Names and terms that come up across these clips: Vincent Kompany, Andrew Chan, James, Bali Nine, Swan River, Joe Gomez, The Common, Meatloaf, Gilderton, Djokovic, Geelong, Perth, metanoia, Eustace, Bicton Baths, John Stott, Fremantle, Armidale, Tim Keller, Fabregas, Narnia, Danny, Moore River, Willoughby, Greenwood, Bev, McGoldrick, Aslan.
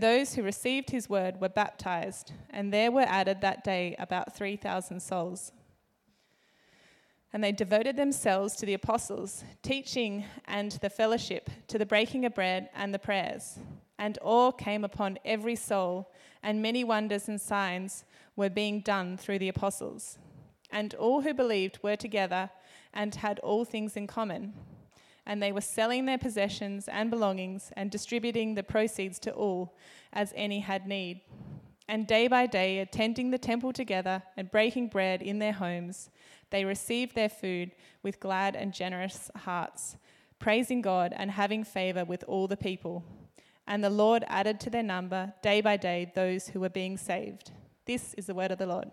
Those who received his word were baptized, and there were added that day about 3,000 souls. And they devoted themselves to the apostles, teaching and the fellowship, to the breaking of bread and the prayers. And awe came upon every soul, and many wonders and signs were being done through the apostles. And all who believed were together and had all things in common. And they were selling their possessions and belongings and distributing the proceeds to all, as any had need. And day by day, attending the temple together and breaking bread in their homes, they received their food with glad and generous hearts, praising God and having favour with all the people. And the Lord added to their number day by day those who were being saved. This is the word of the Lord.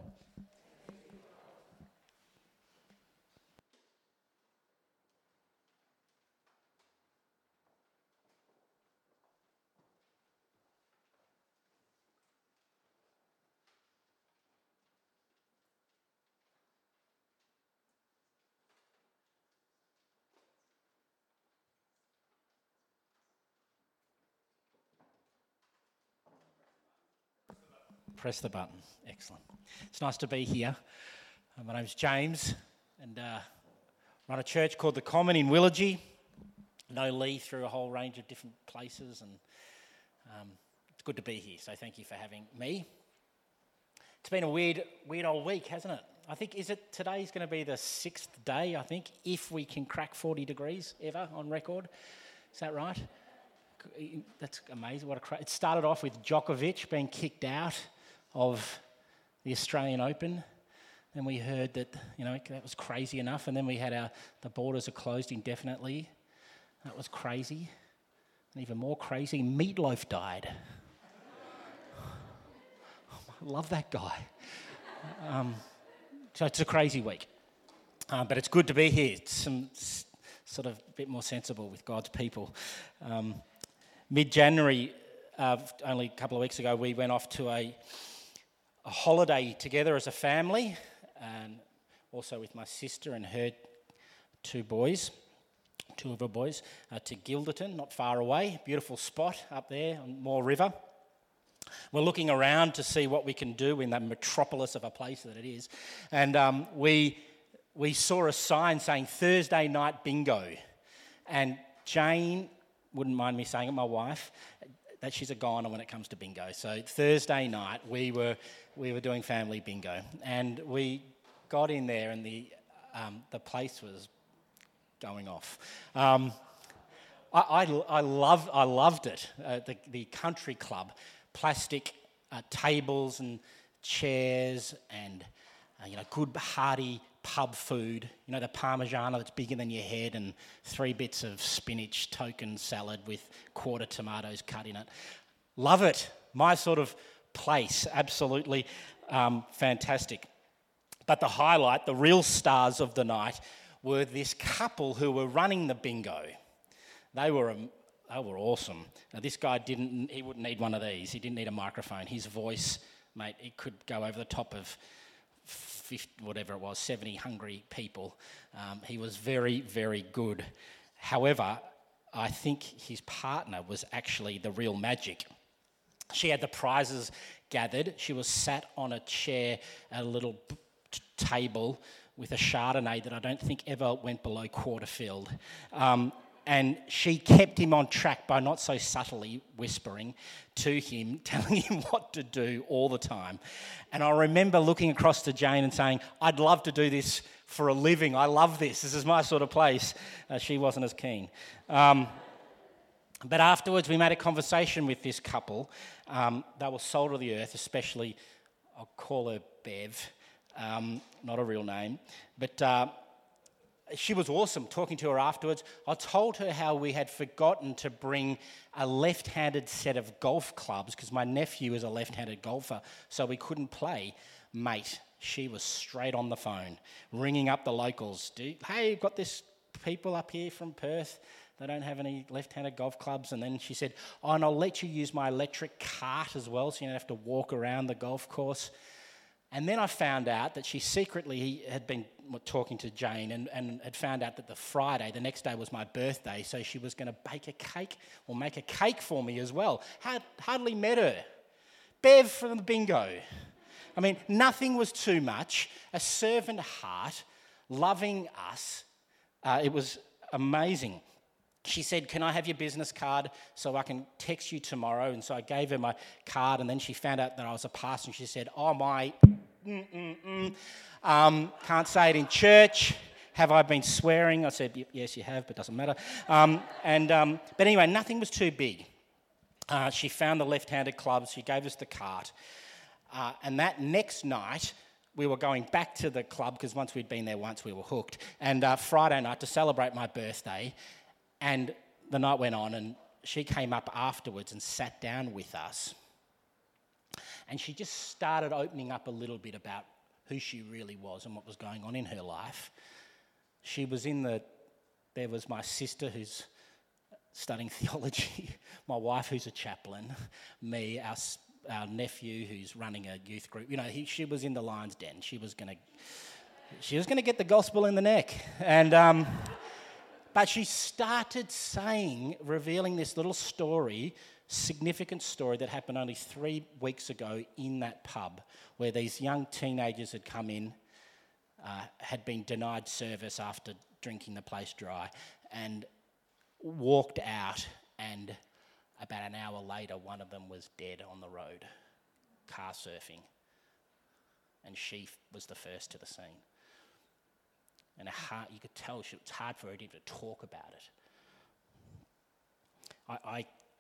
Press the button. Excellent. It's nice to be here. My name's James, and run a church called The Common in Willoughby. Know Lee through a whole range of different places, and it's good to be here. So thank you for having me. It's been a weird old week, hasn't it? I think today's going to be the sixth day. I think if we can crack 40 degrees ever on record, is that right? That's amazing. It started off with Djokovic being kicked out of the Australian Open, then we heard that, that was crazy enough, and then we had the borders are closed indefinitely. That was crazy. And even more crazy, Meatloaf died. I love that guy. So it's a crazy week. But it's good to be here. It's some sort of a bit more sensible with God's people. Mid-January, only a couple of weeks ago, we went off to a holiday together as a family, and also with my sister and her two of her boys, to Gilderton, not far away, beautiful spot up there on Moore River. We're looking around to see what we can do in that metropolis of a place that it is, and we saw a sign saying Thursday night bingo, and Jane wouldn't mind me saying it, my wife, that she's a goner when it comes to bingo. So Thursday night we were doing family bingo, and we got in there, and the place was going off. I loved it. The country club, plastic tables and chairs, and good hearty pub food, the parmigiana that's bigger than your head, and 3 bits of spinach token salad with quarter tomatoes cut in it. Love it. My sort of place. Absolutely fantastic. But the highlight, the real stars of the night, were this couple who were running the bingo. They were awesome. Now, this guy he wouldn't need one of these. He didn't need a microphone. His voice, mate, it could go over the top of 50, whatever it was, 70 hungry people. He was very, very good. However, I think his partner was actually the real magic. She had the prizes gathered. She was sat on a chair at a little table with a Chardonnay that I don't think ever went below quarter filled. And she kept him on track by not so subtly whispering to him, telling him what to do all the time. And I remember looking across to Jane and saying, I'd love to do this for a living. I love this. This is my sort of place. She wasn't as keen. But afterwards, we made a conversation with this couple. They were soul to the earth, especially, I'll call her Bev, not a real name. But she was awesome. Talking to her afterwards, I told her how we had forgotten to bring a left-handed set of golf clubs because my nephew is a left-handed golfer, so we couldn't play. Mate, she was straight on the phone, ringing up the locals. Hey, you've got this people up here from Perth. They don't have any left-handed golf clubs. And then she said, oh, and I'll let you use my electric cart as well so you don't have to walk around the golf course. And then I found out that she secretly had been talking to Jane and had found out that the Friday, the next day, was my birthday, so she was going to bake a cake or make a cake for me as well. Hardly met her. Bev from the bingo. I mean, nothing was too much. A servant heart, loving us. It was amazing. She said, "Can I have your business card so I can text you tomorrow?" And so I gave her my card, and then she found out that I was a pastor, and she said, "Oh, my... can't say it in church. Have I been swearing?" I said, "Yes, you have, but it doesn't matter." But anyway, nothing was too big. She found the left-handed club. She gave us the cart. And that next night, we were going back to the club because once we'd been there once, we were hooked. And Friday night to celebrate my birthday. And the night went on, and she came up afterwards and sat down with us. And she just started opening up a little bit about who she really was and what was going on in her life. She was there was my sister who's studying theology, my wife who's a chaplain, me, our nephew who's running a youth group. You know, she was in the lion's den. She was gonna get the gospel in the neck. And but she started revealing this little story. Significant story that happened only 3 weeks ago in that pub where these young teenagers had come in, had been denied service after drinking the place dry, and walked out, and about an hour later one of them was dead on the road, car surfing, and she was the first to the scene. And you could tell it was hard for her to even talk about it.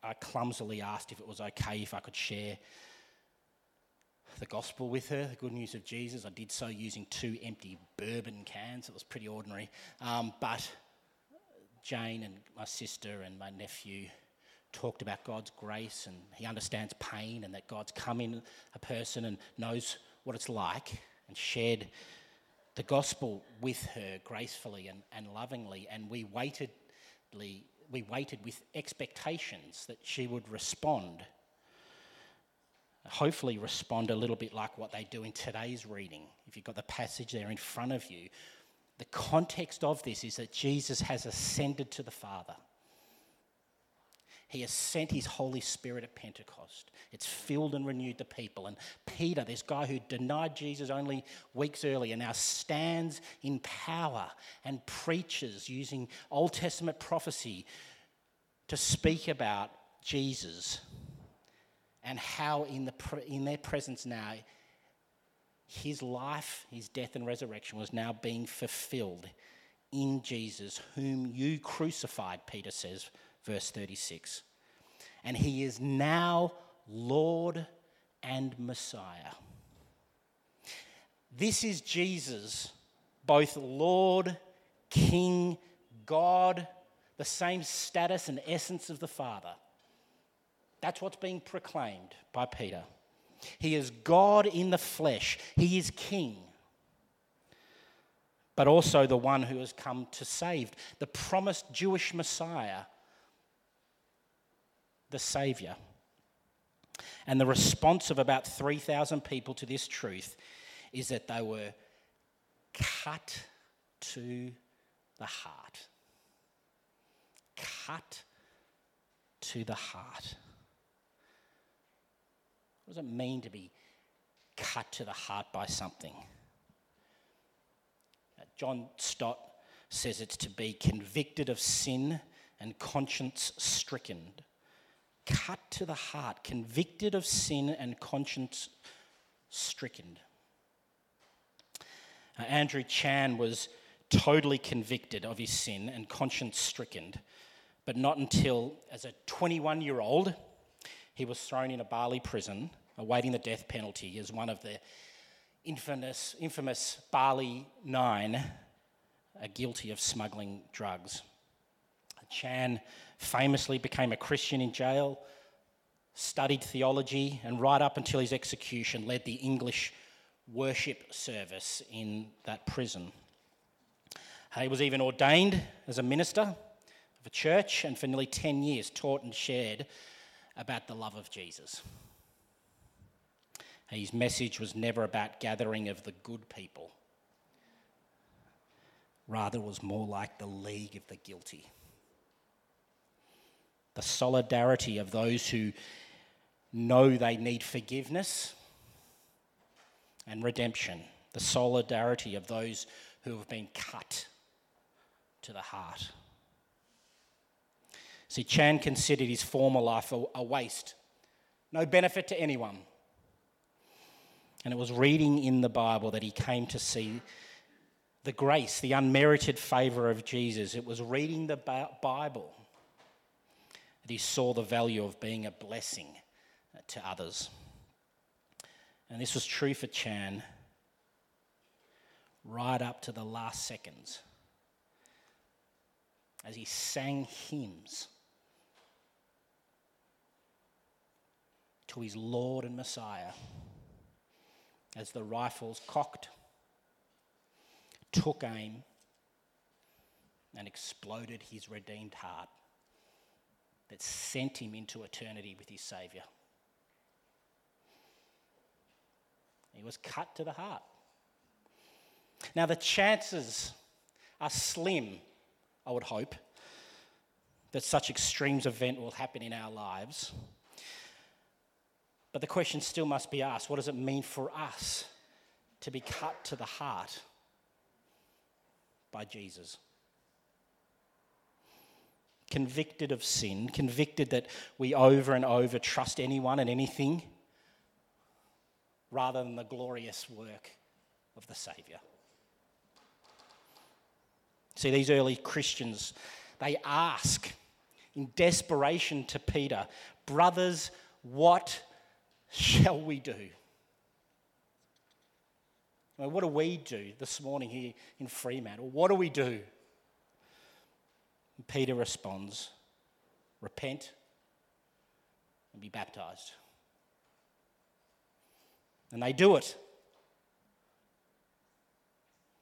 I clumsily asked if it was okay if I could share the gospel with her, the good news of Jesus. I did so using 2 empty bourbon cans. It was pretty ordinary. But Jane and my sister and my nephew talked about God's grace, and he understands pain, and that God's come in a person and knows what it's like, and shared the gospel with her gracefully and lovingly. And we waited with expectations that she would respond. Hopefully respond a little bit like what they do in today's reading. If you've got the passage there in front of you, the context of this is that Jesus has ascended to the Father. He has sent his Holy Spirit at Pentecost. It's filled and renewed the people. And Peter, this guy who denied Jesus only weeks earlier, now stands in power and preaches using Old Testament prophecy to speak about Jesus and how in their presence now, his life, his death and resurrection was now being fulfilled in Jesus, whom you crucified, Peter says, Verse 36, and he is now Lord and Messiah. This is Jesus, both Lord, King, God, the same status and essence of the Father. That's what's being proclaimed by Peter. He is God in the flesh. He is King, but also the one who has come to save, the promised Jewish Messiah, the Saviour. And the response of about 3,000 people to this truth is that they were cut to the heart. Cut to the heart. What does it mean to be cut to the heart by something? John Stott says it's to be convicted of sin and conscience stricken. Cut to the heart, convicted of sin and conscience stricken. Andrew Chan was totally convicted of his sin and conscience stricken, but not until, as a 21-year-old, he was thrown in a Bali prison, awaiting the death penalty as one of the infamous Bali Nine, guilty of smuggling drugs. Chan famously became a Christian in jail, studied theology, and right up until his execution led the English worship service in that prison. He was even ordained as a minister of a church, and for nearly 10 years taught and shared about the love of Jesus. His message was never about gathering of the good people. Rather, it was more like the League of the Guilty. The solidarity of those who know they need forgiveness and redemption. The solidarity of those who have been cut to the heart. See, Chan considered his former life a waste, no benefit to anyone. And it was reading in the Bible that he came to see the grace, the unmerited favour of Jesus. It was reading the Bible that he saw the value of being a blessing to others. And this was true for Chan right up to the last seconds as he sang hymns to his Lord and Messiah as the rifles cocked, took aim and exploded his redeemed heart that sent him into eternity with his Saviour. He was cut to the heart. Now, the chances are slim, I would hope, that such extremes event will happen in our lives. But the question still must be asked, what does it mean for us to be cut to the heart by Jesus? Convicted of sin, convicted that we over and over trust anyone and anything rather than the glorious work of the Saviour. See, these early Christians, they ask in desperation to Peter, "Brothers, what shall we do?" Well, what do we do this morning here in Fremantle? What do we do? And Peter responds, "Repent and be baptized." And they do it.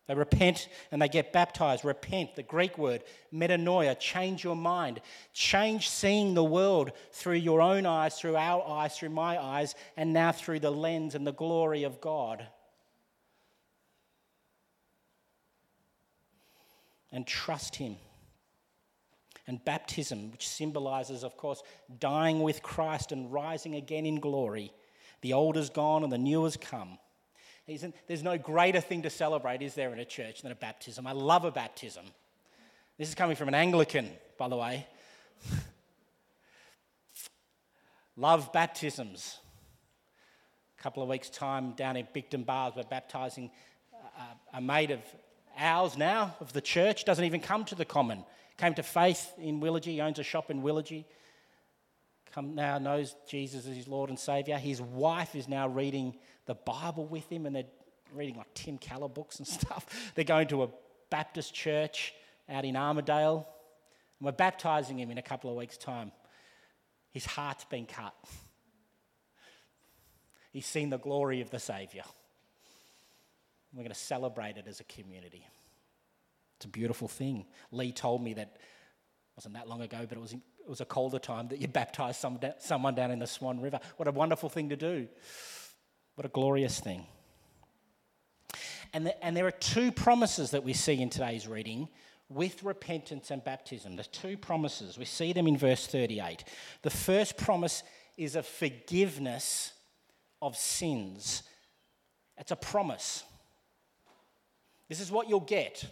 They repent and they get baptized. Repent, the Greek word, metanoia, change your mind. Change seeing the world through your own eyes, through our eyes, through my eyes, and now through the lens and the glory of God. And trust him. And baptism, which symbolises, of course, dying with Christ and rising again in glory. The old is gone and the new has come. There's no greater thing to celebrate, is there, in a church than a baptism? I love a baptism. This is coming from an Anglican, by the way. Love baptisms. A couple of weeks' time down in Bicton Baths, we're baptising a mate of ours now, of the church. Doesn't even come to the Common. Came to faith in Willoughby, owns a shop in Willoughby. Now knows Jesus as his Lord and Saviour. His wife is now reading the Bible with him, and they're reading like Tim Keller books and stuff. They're going to a Baptist church out in Armidale, and we're baptising him in a couple of weeks' time. His heart's been cut. He's seen the glory of the Saviour. We're going to celebrate it as a community. It's a beautiful thing. Lee told me that, wasn't that long ago, but it was a colder time that you baptised someone down in the Swan River. What a wonderful thing to do. What a glorious thing. And there are two promises that we see in today's reading with repentance and baptism. There's two promises. We see them in verse 38. The first promise is a forgiveness of sins. It's a promise. This is what you'll get.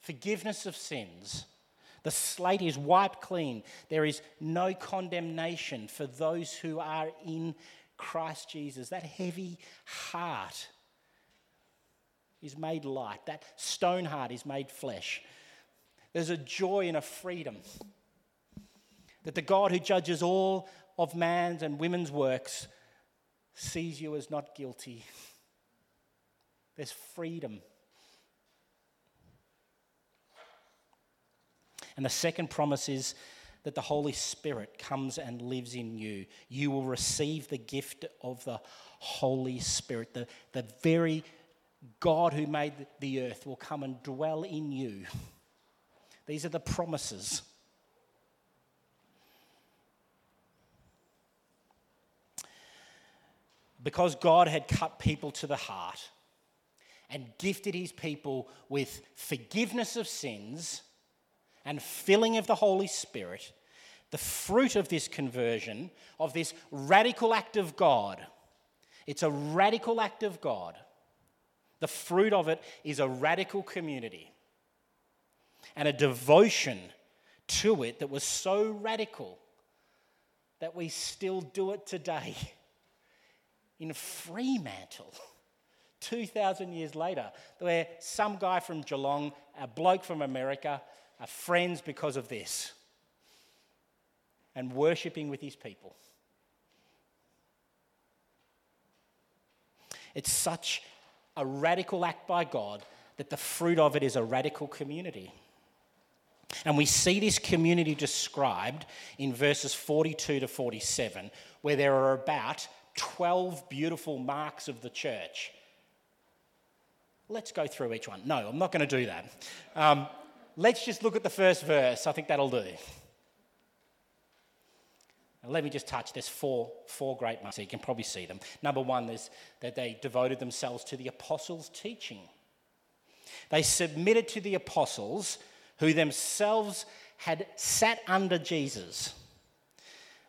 Forgiveness of sins. The slate is wiped clean. There is no condemnation for those who are in Christ Jesus. That heavy heart is made light. That stone heart is made flesh. There's a joy and a freedom that the God who judges all of man's and women's works sees you as not guilty. There's freedom. And the second promise is that the Holy Spirit comes and lives in you. You will receive the gift of the Holy Spirit. The very God who made the earth will come and dwell in you. These are the promises. Because God had cut people to the heart, and gifted his people with forgiveness of sins and filling of the Holy Spirit, the fruit of this conversion, of this radical act of God. It's a radical act of God. The fruit of it is a radical community and a devotion to it that was so radical that we still do it today in Fremantle 2,000 years later, where some guy from Geelong, a bloke from America, are friends because of this and worshipping with his people. It's such a radical act by God that the fruit of it is a radical community. And we see this community described in verses 42 to 47, where there are about 12 beautiful marks of the church. Let's go through each one. No, I'm not going to do that. Let's just look at the first verse. I think that'll do. And let me just touch. There's four great marks. So you can probably see them. Number one is that they devoted themselves to the apostles' teaching. They submitted to the apostles who themselves had sat under Jesus,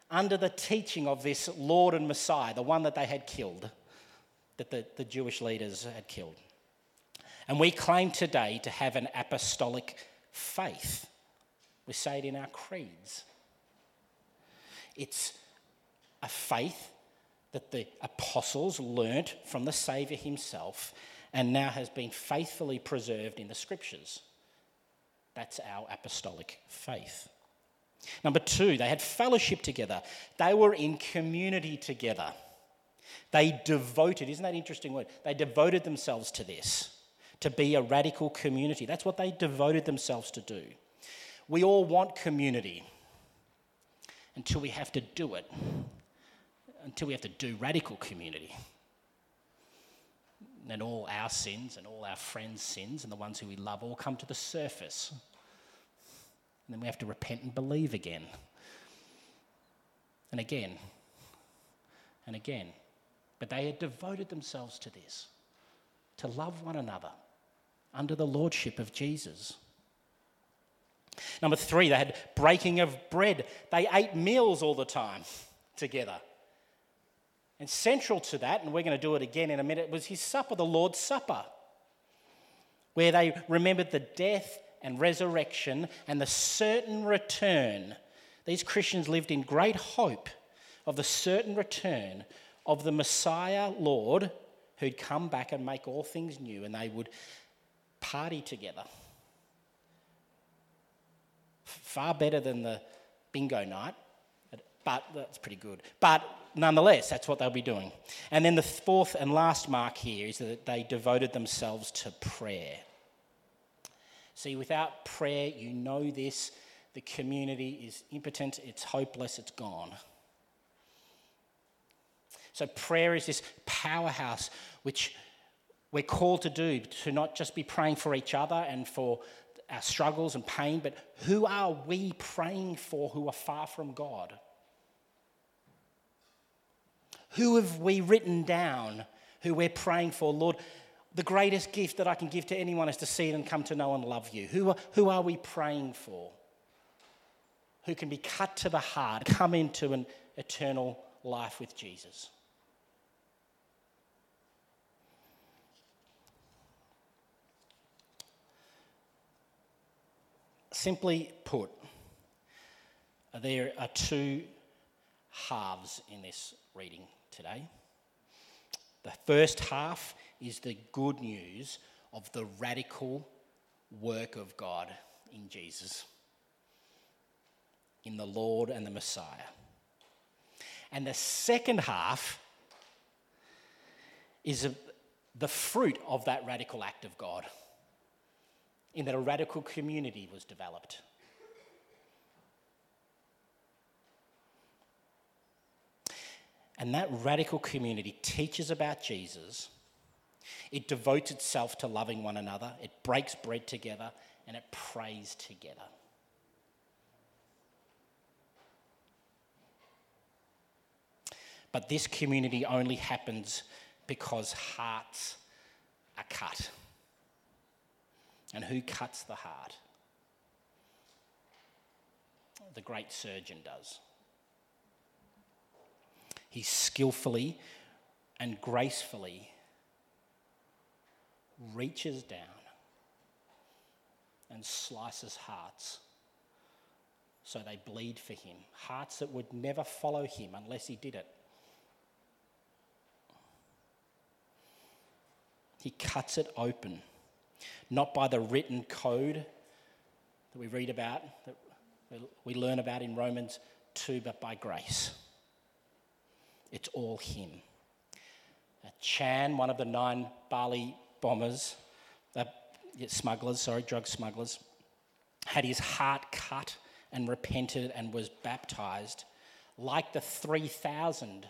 under the teaching of this Lord and Messiah, the one that they had killed, that the Jewish leaders had killed. And we claim today to have an apostolic faith. We say it in our creeds. It's a faith that the apostles learnt from the Saviour himself and now has been faithfully preserved in the Scriptures. That's our apostolic faith. Number two, they had fellowship together. They were in community together. They devoted, isn't that an interesting word? They devoted themselves to this, to be a radical community. That's what they devoted themselves to do. We all want community until we have to do it, until we have to do radical community. And all our sins and all our friends' sins and the ones who we love all come to the surface. And then we have to repent and believe again. And again. And again. But they had devoted themselves to this, to love one another under the lordship of Jesus. Number three, they had breaking of bread. They ate meals all the time together. And central to that, and we're going to do it again in a minute, was his supper, the Lord's Supper, where they remembered the death and resurrection and the certain return. These Christians lived in great hope of the certain return of the Messiah Lord, who'd come back and make all things new, and they would party together. Far better than the bingo night, but that's pretty good. But nonetheless, that's what they'll be doing. And then the fourth and last mark here is that they devoted themselves to prayer. See, without prayer, you know this, the community is impotent, it's hopeless, it's gone. So prayer is this powerhouse which we're called to do, to not just be praying for each other and for our struggles and pain, but who are we praying for who are far from God? Who have we written down who we're praying for? Lord, the greatest gift that I can give to anyone is to see and come to know and love you. Who are we praying for? Who can be cut to the heart, come into an eternal life with Jesus? Simply put, there are two halves in this reading today. The first half is the good news of the radical work of God in Jesus, in the Lord and the Messiah. And the second half is the fruit of that radical act of God, in that a radical community was developed. And that radical community teaches about Jesus. It devotes itself to loving one another. It breaks bread together and it prays together. But this community only happens because hearts a cut. And who cuts the heart? The great surgeon does. He skillfully and gracefully reaches down and slices hearts so they bleed for him, hearts that would never follow him unless he did it. He cuts it open, not by the written code that we read about, that we learn about in Romans 2, but by grace. It's all him. Chan, one of the 9 Bali bombers, drug smugglers, had his heart cut and repented and was baptised, like the 3,000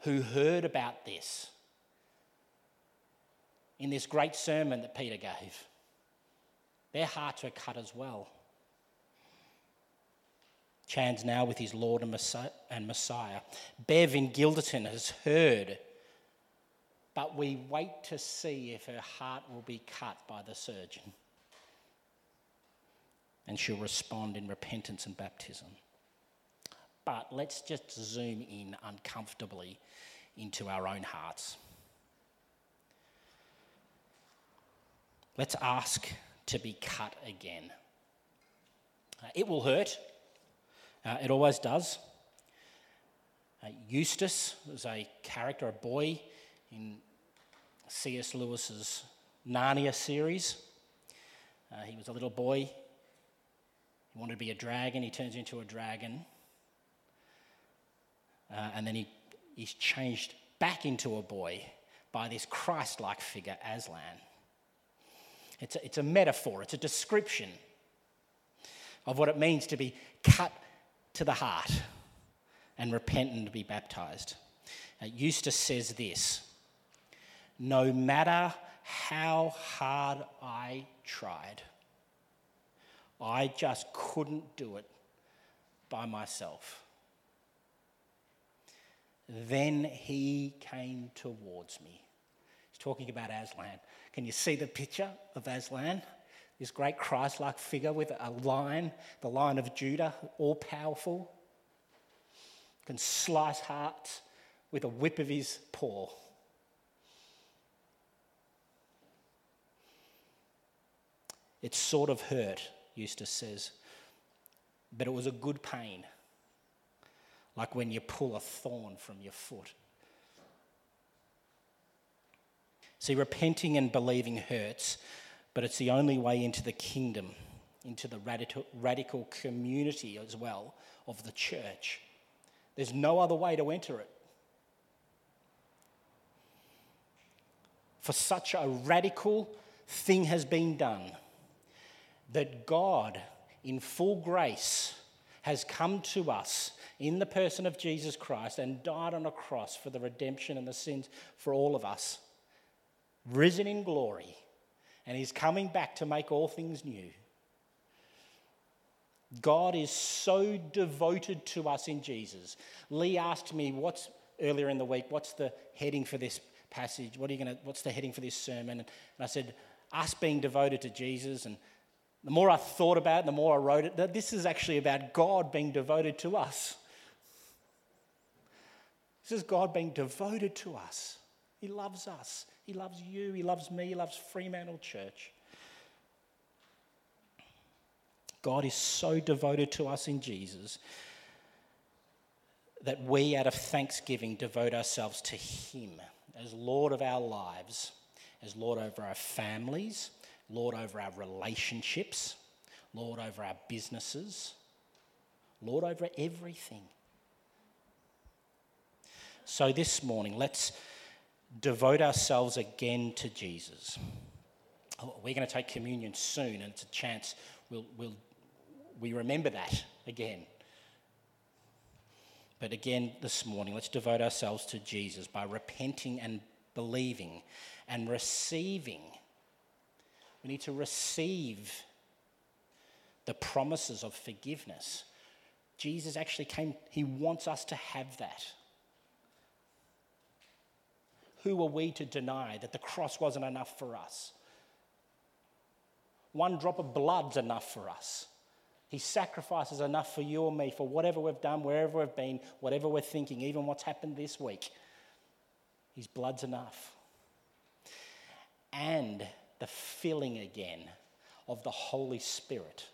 who heard about this in this great sermon that Peter gave. Their hearts were cut as well. Chan's now with his Lord and Messiah. Bev in Gilderton has heard, but we wait to see if her heart will be cut by the surgeon. And she'll respond in repentance and baptism. But let's just zoom in uncomfortably into our own hearts. Let's ask to be cut again. It will hurt. It always does. Eustace was a character, a boy in C.S. Lewis's Narnia series. He was a little boy. He wanted to be a dragon. He turns into a dragon. And then he's changed back into a boy by this Christ-like figure, Aslan. It's a metaphor. It's a description of what it means to be cut to the heart and repent and be baptised. Eustace says this: "No matter how hard I tried, I just couldn't do it by myself. Then he came towards me." He's talking about Aslan. Can you see the picture of Aslan? This great Christ-like figure with a lion, the Lion of Judah, all-powerful, can slice hearts with a whip of his paw. It sort of hurt, Eustace says, but it was a good pain, like when you pull a thorn from your foot. See, repenting and believing hurts, but it's the only way into the kingdom, into the radical community as well of the church. There's no other way to enter it. For such a radical thing has been done that God, in full grace, has come to us in the person of Jesus Christ and died on a cross for the redemption and the sins for all of us, risen in glory, and he's coming back to make all things new. God is so devoted to us in Jesus. Lee asked me earlier in the week, what's the heading for this passage? What's the heading for this sermon? And I said, us being devoted to Jesus. And the more I thought about it, the more I wrote it, that this is actually about God being devoted to us. This is God being devoted to us. He loves us. He loves you. He loves me. He loves Fremantle Church. God is so devoted to us in Jesus that we, out of thanksgiving, devote ourselves to him as Lord of our lives, as Lord over our families, Lord over our relationships, Lord over our businesses, Lord over everything. So this morning, let's devote ourselves again to Jesus. We're going to take communion soon, and it's a chance we remember that again. But again this morning, let's devote ourselves to Jesus by repenting and believing and receiving. We need to receive the promises of forgiveness. Jesus actually came, he wants us to have that. who are we to deny that the cross wasn't enough for us? One drop of blood's enough for us. He sacrifices enough for you and me, for whatever we've done, wherever we've been, whatever we're thinking, even what's happened this week. His blood's enough. And the filling again of the Holy Spirit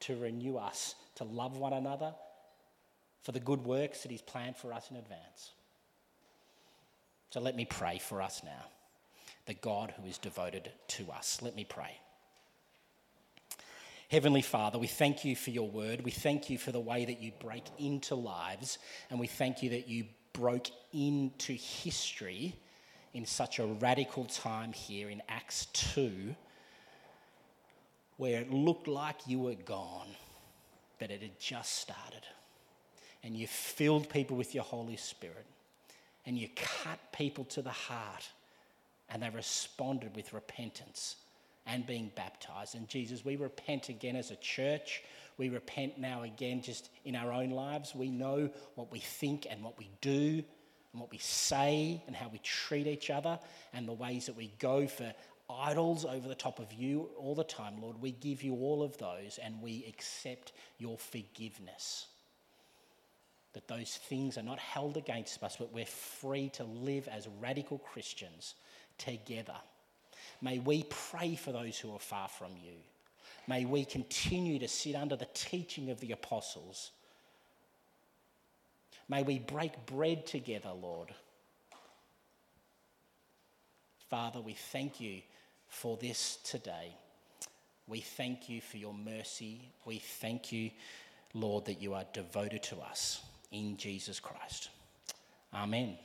to renew us, to love one another for the good works that he's planned for us in advance. So let me pray for us now, the God who is devoted to us. Let me pray. Heavenly Father, we thank you for your word. We thank you for the way that you break into lives, and we thank you that you broke into history in such a radical time here in Acts 2, where it looked like you were gone, but it had just started. And you filled people with your Holy Spirit, and you cut people to the heart, and they responded with repentance and being baptised. And Jesus, we repent again as a church. We repent now again just in our own lives. We know what we think and what we do and what we say and how we treat each other and the ways that we go for idols over the top of you all the time. Lord, we give you all of those, and we accept your forgiveness, that those things are not held against us, but we're free to live as radical Christians together. May we pray for those who are far from you. May we continue to sit under the teaching of the apostles. May we break bread together, Lord. Father, we thank you for this today. We thank you for your mercy. We thank you, Lord, that you are devoted to us in Jesus Christ. Amen.